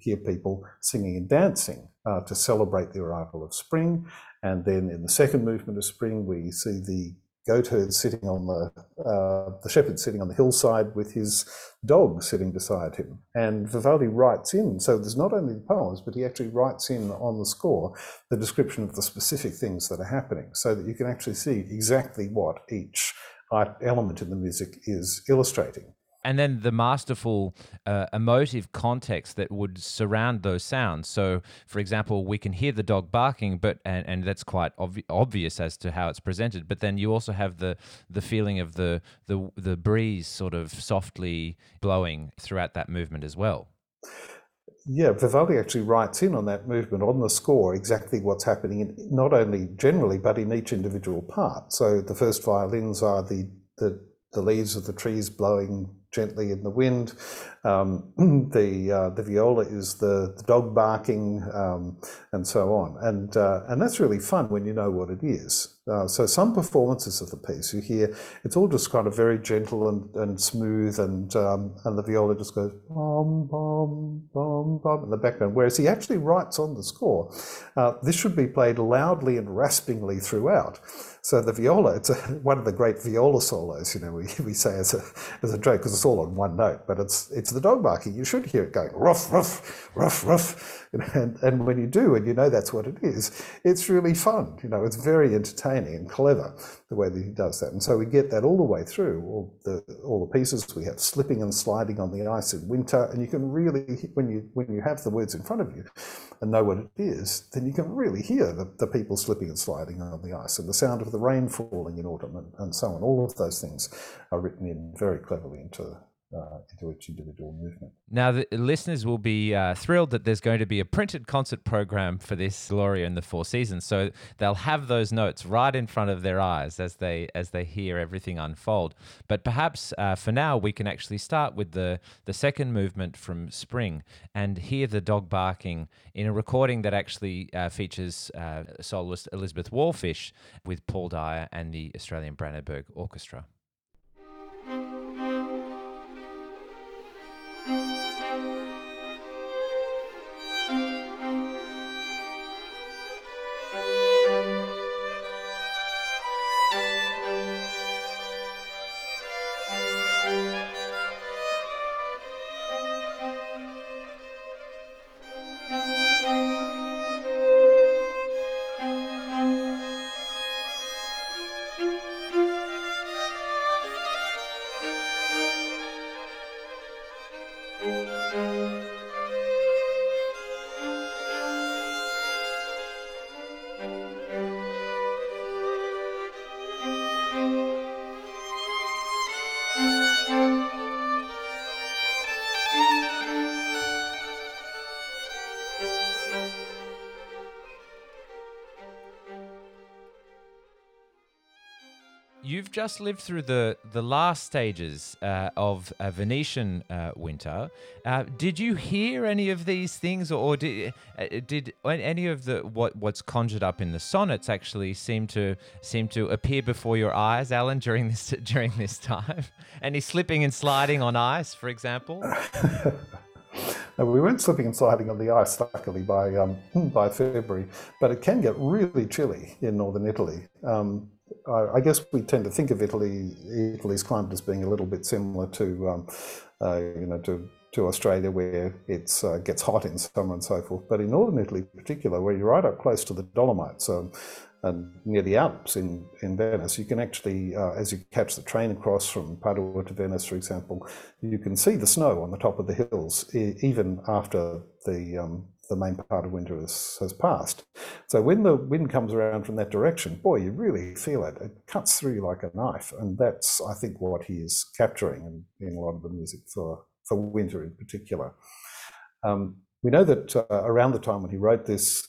hear people singing and dancing to celebrate the arrival of spring. And then in the second movement of spring, we see the goatherd sitting on the shepherd sitting on the hillside with his dog sitting beside him. And Vivaldi writes in, so there's not only the poems, but he actually writes in on the score the description of the specific things that are happening, so that you can actually see exactly what each element in the music is illustrating. And then the masterful emotive context that would surround those sounds. So, for example, we can hear the dog barking, but and that's quite obvious as to how it's presented. But then you also have the feeling of the breeze sort of softly blowing throughout that movement as well. Yeah, Vivaldi actually writes in on that movement, on the score, exactly what's happening, in, not only generally, but in each individual part. So the first violins are the leaves of the trees blowing gently in the wind. The viola is the dog barking, and so on. And that's really fun when you know what it is. So some performances of the piece, you hear it's all just kind of very gentle and smooth, and the viola just goes bom bom bom bom in the background, whereas he actually writes on the score, this should be played loudly and raspingly throughout. So the viola, it's one of the great viola solos, you know, we say as a joke, because it's all on one note, but it's the dog barking. You should hear it going ruff ruff ruff ruff, you know, and when you do, and you know that's what it is, it's really fun. You know, it's very entertaining and clever the way that he does that, and so we get that all the way through all the pieces. We have slipping and sliding on the ice in winter, and you can really, when you have the words in front of you and know what it is, then you can really hear the people slipping and sliding on the ice, and the sound of the rain falling in autumn, and so on. All of those things are written in very cleverly into each individual movement. Now, the listeners will be thrilled that there's going to be a printed concert program for this Gloria in the Four Seasons, so they'll have those notes right in front of their eyes as they hear everything unfold. But perhaps for now we can actually start with the second movement from Spring and hear the dog barking in a recording that actually features soloist Elizabeth Wallfisch with Paul Dyer and the Australian Brandenburg Orchestra. You've just lived through the last stages of a Venetian winter. Did you hear any of these things, or did any of what's conjured up in the sonnets actually seem to appear before your eyes, Alan, during this time? Any slipping and sliding on ice, for example? No, we weren't slipping and sliding on the ice, luckily, by February, but it can get really chilly in northern Italy. I guess we tend to think of Italy's climate as being a little bit similar to Australia, where it gets hot in summer and so forth. But in northern Italy in particular, where you're right up close to the Dolomites, and near the Alps in Venice, you can actually, as you catch the train across from Padua to Venice, for example, you can see the snow on the top of the hills even after the main part of winter has passed. So when the wind comes around from that direction, boy, you really feel it. It cuts through you like a knife, and that's, I think, what he is capturing in a lot of the music for winter in particular. We know that around the time when he wrote this,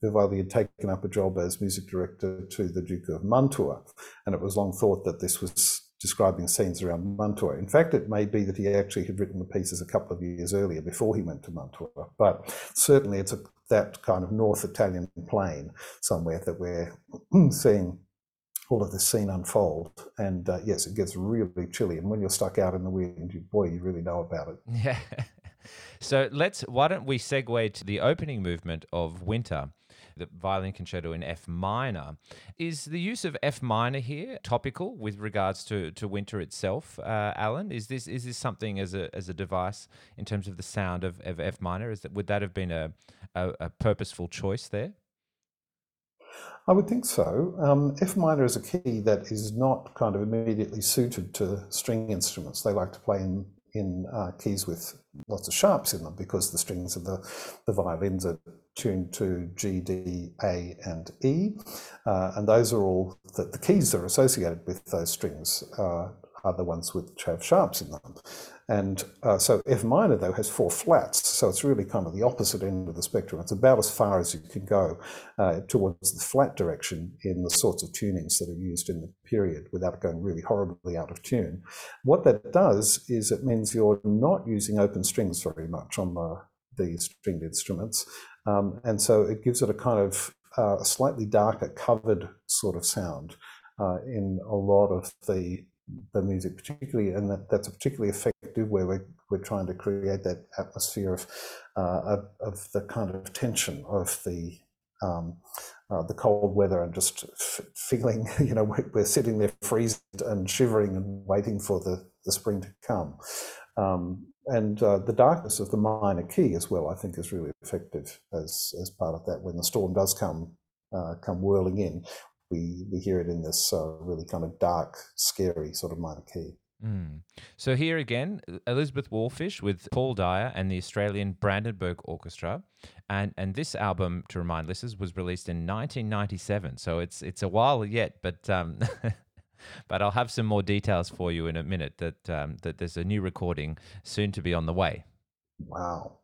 Vivaldi had taken up a job as music director to the Duke of Mantua, and it was long thought that this was describing scenes around Mantua. In fact, it may be that he actually had written the pieces a couple of years earlier before he went to Mantua, but certainly it's that kind of North Italian plain somewhere that we're seeing all of this scene unfold. And yes, it gets really chilly, and when you're stuck out in the wind, you really know about it. Yeah. So why don't we segue to the opening movement of Winter, the violin concerto in F minor. Is the use of F minor here topical with regards to winter itself, Alan? Is this something as a device in terms of the sound of F minor? Would that have been a purposeful choice there? I would think so. F minor is a key that is not kind of immediately suited to string instruments. They like to play in keys with lots of sharps in them, because the strings of the violins are tuned to G, D, A, and E, and those are all the keys that are associated with those strings are the ones which have sharps in them. And so F minor, though, has four flats, so it's really kind of the opposite end of the spectrum. It's about as far as you can go towards the flat direction in the sorts of tunings that are used in the period without going really horribly out of tune. What that does is it means you're not using open strings very much on the stringed instruments, and so it gives it a kind of slightly darker, covered sort of sound in a lot of the music, particularly, and that's particularly effective where we're trying to create that atmosphere of the kind of tension of the cold weather, and just feeling, you know, we're sitting there freezing and shivering and waiting for the spring to come. And the darkness of the minor key as well, I think, is really effective as part of that. When the storm does come whirling in, we hear it in this really kind of dark, scary sort of minor key. Mm. So here again, Elizabeth Wallfisch with Paul Dyer and the Australian Brandenburg Orchestra, and this album, to remind listeners, was released in 1997. So it's a while yet, but. But I'll have some more details for you in a minute, that there's a new recording soon to be on the way. Wow.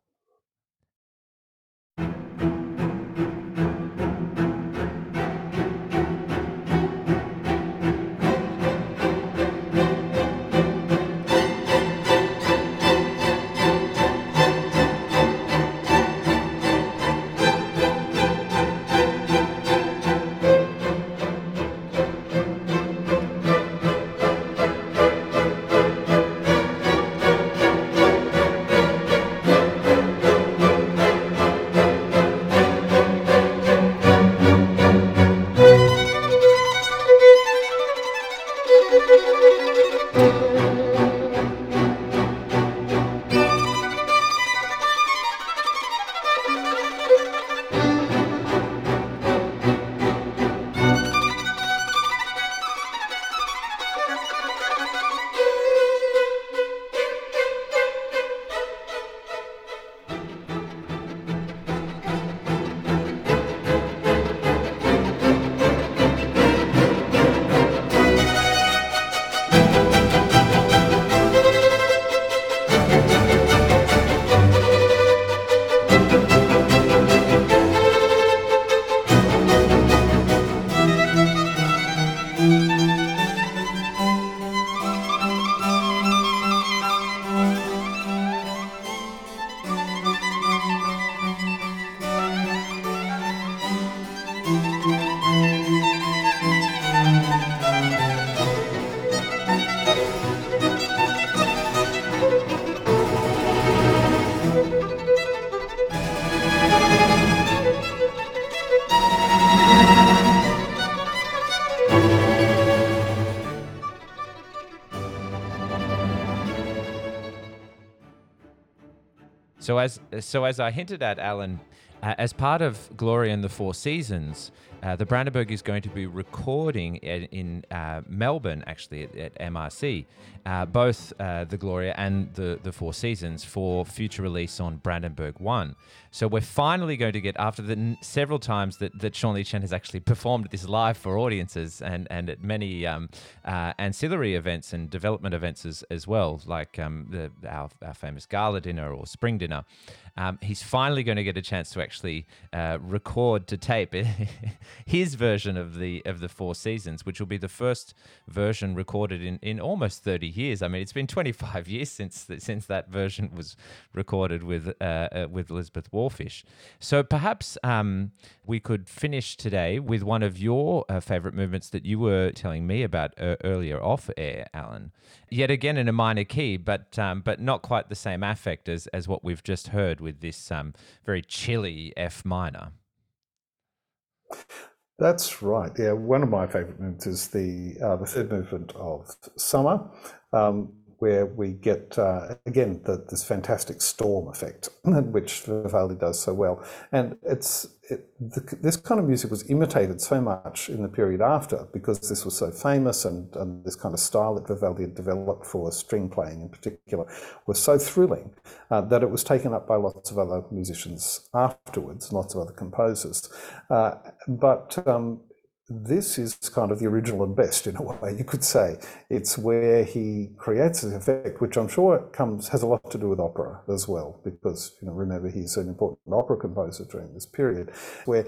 So as I hinted at, Alan, As part of Gloria and the Four Seasons, the Brandenburg is going to be recording in Melbourne, actually, at MRC, both the Gloria and the Four Seasons for future release on Brandenburg One. So we're finally going to get, after the several times that Sean Lee Chen has actually performed this live for audiences and at many ancillary events and development events as well, like our famous gala dinner or spring dinner, he's finally going to get a chance to actually record to tape his version of the Four Seasons, which will be the first version recorded in almost 30 years. I mean, it's been 25 years since that version was recorded with Elizabeth Wallfisch. So perhaps we could finish today with one of your favourite movements that you were telling me about earlier off air, Alan. Yet again in a minor key, but not quite the same affect as what we've just heard with this very chilly F minor. That's right. Yeah, one of my favourite movements is the third movement of Summer, where we get again this fantastic storm effect, which Vivaldi does so well. And this kind of music was imitated so much in the period after, because this was so famous, and this kind of style that Vivaldi had developed for string playing in particular was so thrilling that it was taken up by lots of other musicians afterwards, lots of other composers. This is kind of the original and best, in a way, you could say. It's where he creates an effect, which I'm sure has a lot to do with opera as well, because, remember, he's an important opera composer during this period, where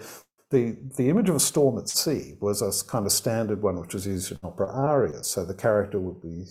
the image of a storm at sea was a kind of standard one which was used in opera arias. So the character would be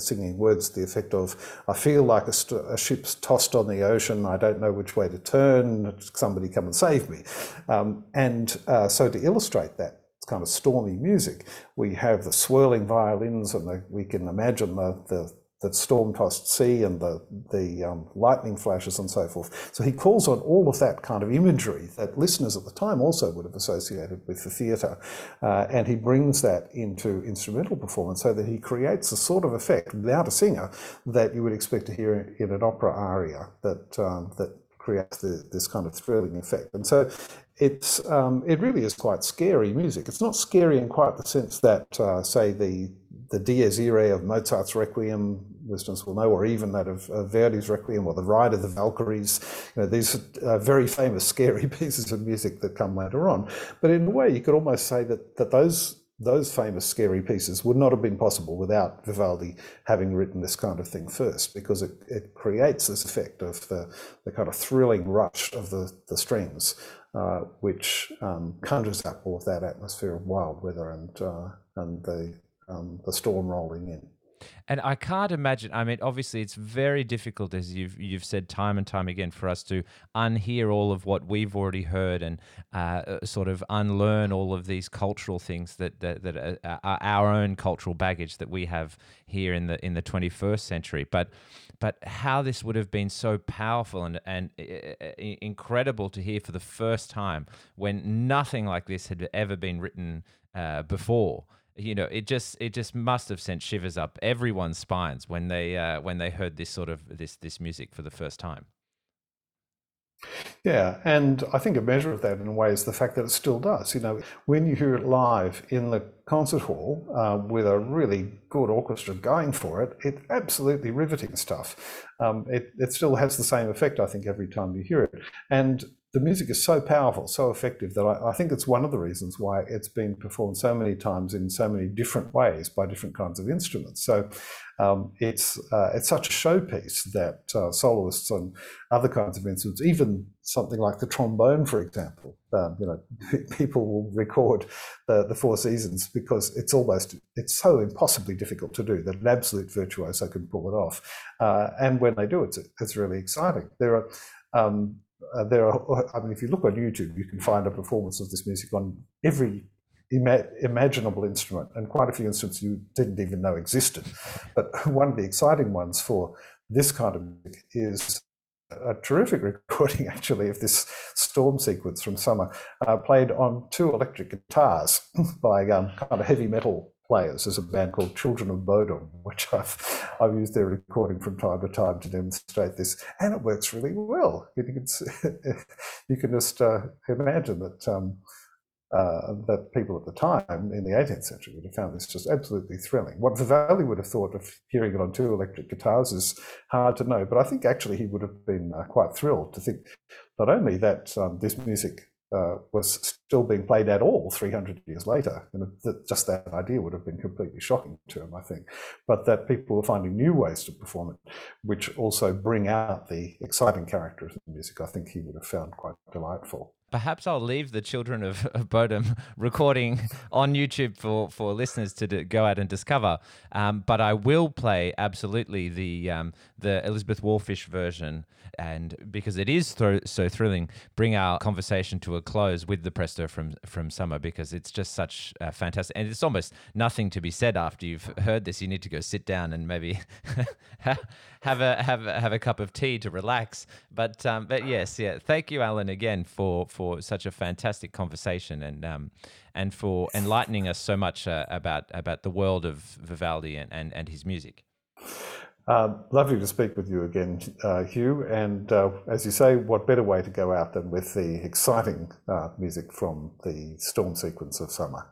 singing words to the effect of, I feel like a ship's tossed on the ocean, I don't know which way to turn, somebody come and save me. So to illustrate that kind of stormy music, we have the swirling violins, and we can imagine the storm-tossed sea and the lightning flashes and so forth. So he calls on all of that kind of imagery that listeners at the time also would have associated with the theatre, and he brings that into instrumental performance so that he creates a sort of effect without a singer that you would expect to hear in an opera aria that creates this kind of thrilling effect. And so it's it really is quite scary music. It's not scary in quite the sense that, say, the Dies Irae of Mozart's Requiem, listeners will know, or even that of Verdi's Requiem, or the Ride of the Valkyries. These are very famous, scary pieces of music that come later on. But in a way, you could almost say that those famous scary pieces would not have been possible without Vivaldi having written this kind of thing first, because it creates this effect of the kind of thrilling rush of the strings, which conjures up all of that atmosphere of wild weather and the storm rolling in. And I can't imagine, I mean, obviously it's very difficult, as you've said time and time again, for us to unhear all of what we've already heard and sort of unlearn all of these cultural things that are our own cultural baggage that we have here in the 21st century. But how this would have been so powerful and incredible to hear for the first time, when nothing like this had ever been written before. It just must have sent shivers up everyone's spines when they heard this sort of this music for the first time. Yeah, and I think a measure of that in a way is the fact that it still does. When you hear it live in the concert hall with a really good orchestra going for it, it's absolutely riveting stuff. It still has the same effect, I think, every time you hear it. And the music is so powerful, so effective, that I think it's one of the reasons why it's been performed so many times in so many different ways by different kinds of instruments. So it's such a showpiece that soloists and other kinds of instruments, even something like the trombone, for example, people will record the Four Seasons because it's so impossibly difficult to do that an absolute virtuoso can pull it off. And when they do, it's really exciting. There are, if you look on YouTube, you can find a performance of this music on every imaginable instrument, and quite a few instruments you didn't even know existed. But one of the exciting ones for this kind of music is a terrific recording, actually, of this storm sequence from Summer, played on two electric guitars by kind of heavy metal players is a band called Children of Bodom, which I've used their recording from time to time to demonstrate this, and it works really well. You can just imagine that that people at the time in the 18th century would have found this just absolutely thrilling. What Vivaldi would have thought of hearing it on two electric guitars is hard to know, but I think actually he would have been quite thrilled to think not only that this music was still being played at all 300 years later, and just that idea would have been completely shocking to him, I think, but that people were finding new ways to perform it, which also bring out the exciting character of the music. I think he would have found quite delightful. Perhaps I'll leave the Children of Bodom recording on YouTube for listeners to go out and discover. But I will play absolutely the Elizabeth Wallfisch version, and because it is so thrilling, bring our conversation to a close with the Presto from Summer, because it's just such fantastic. And it's almost nothing to be said after you've heard this. You need to go sit down and maybe have a cup of tea to relax. But yes, yeah. Thank you, Alan, again for such a fantastic conversation and for enlightening us so much about the world of Vivaldi and his music. Lovely to speak with you again, Hugh. And as you say, what better way to go out than with the exciting music from the storm sequence of Summer.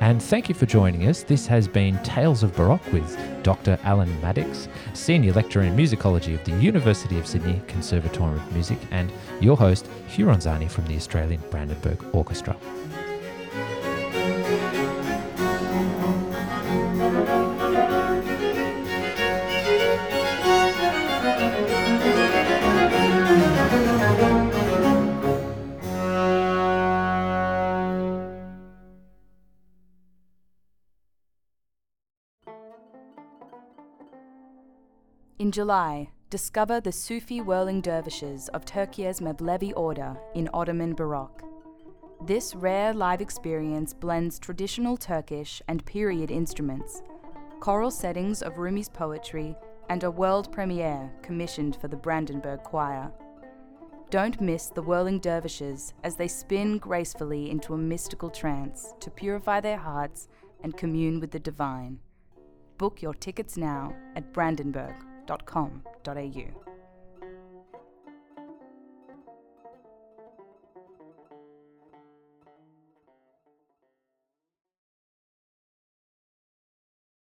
And thank you for joining us. This has been Tales of Baroque with Dr. Alan Maddox, Senior Lecturer in Musicology of the University of Sydney Conservatorium of Music, and your host, Hugh Ronzani from the Australian Brandenburg Orchestra. In July, discover the Sufi whirling dervishes of Turkey's Mevlevi order in Ottoman Baroque. This rare live experience blends traditional Turkish and period instruments, choral settings of Rumi's poetry, and a world premiere commissioned for the Brandenburg Choir. Don't miss the whirling dervishes as they spin gracefully into a mystical trance to purify their hearts and commune with the divine. Book your tickets now at brandenburg.com.au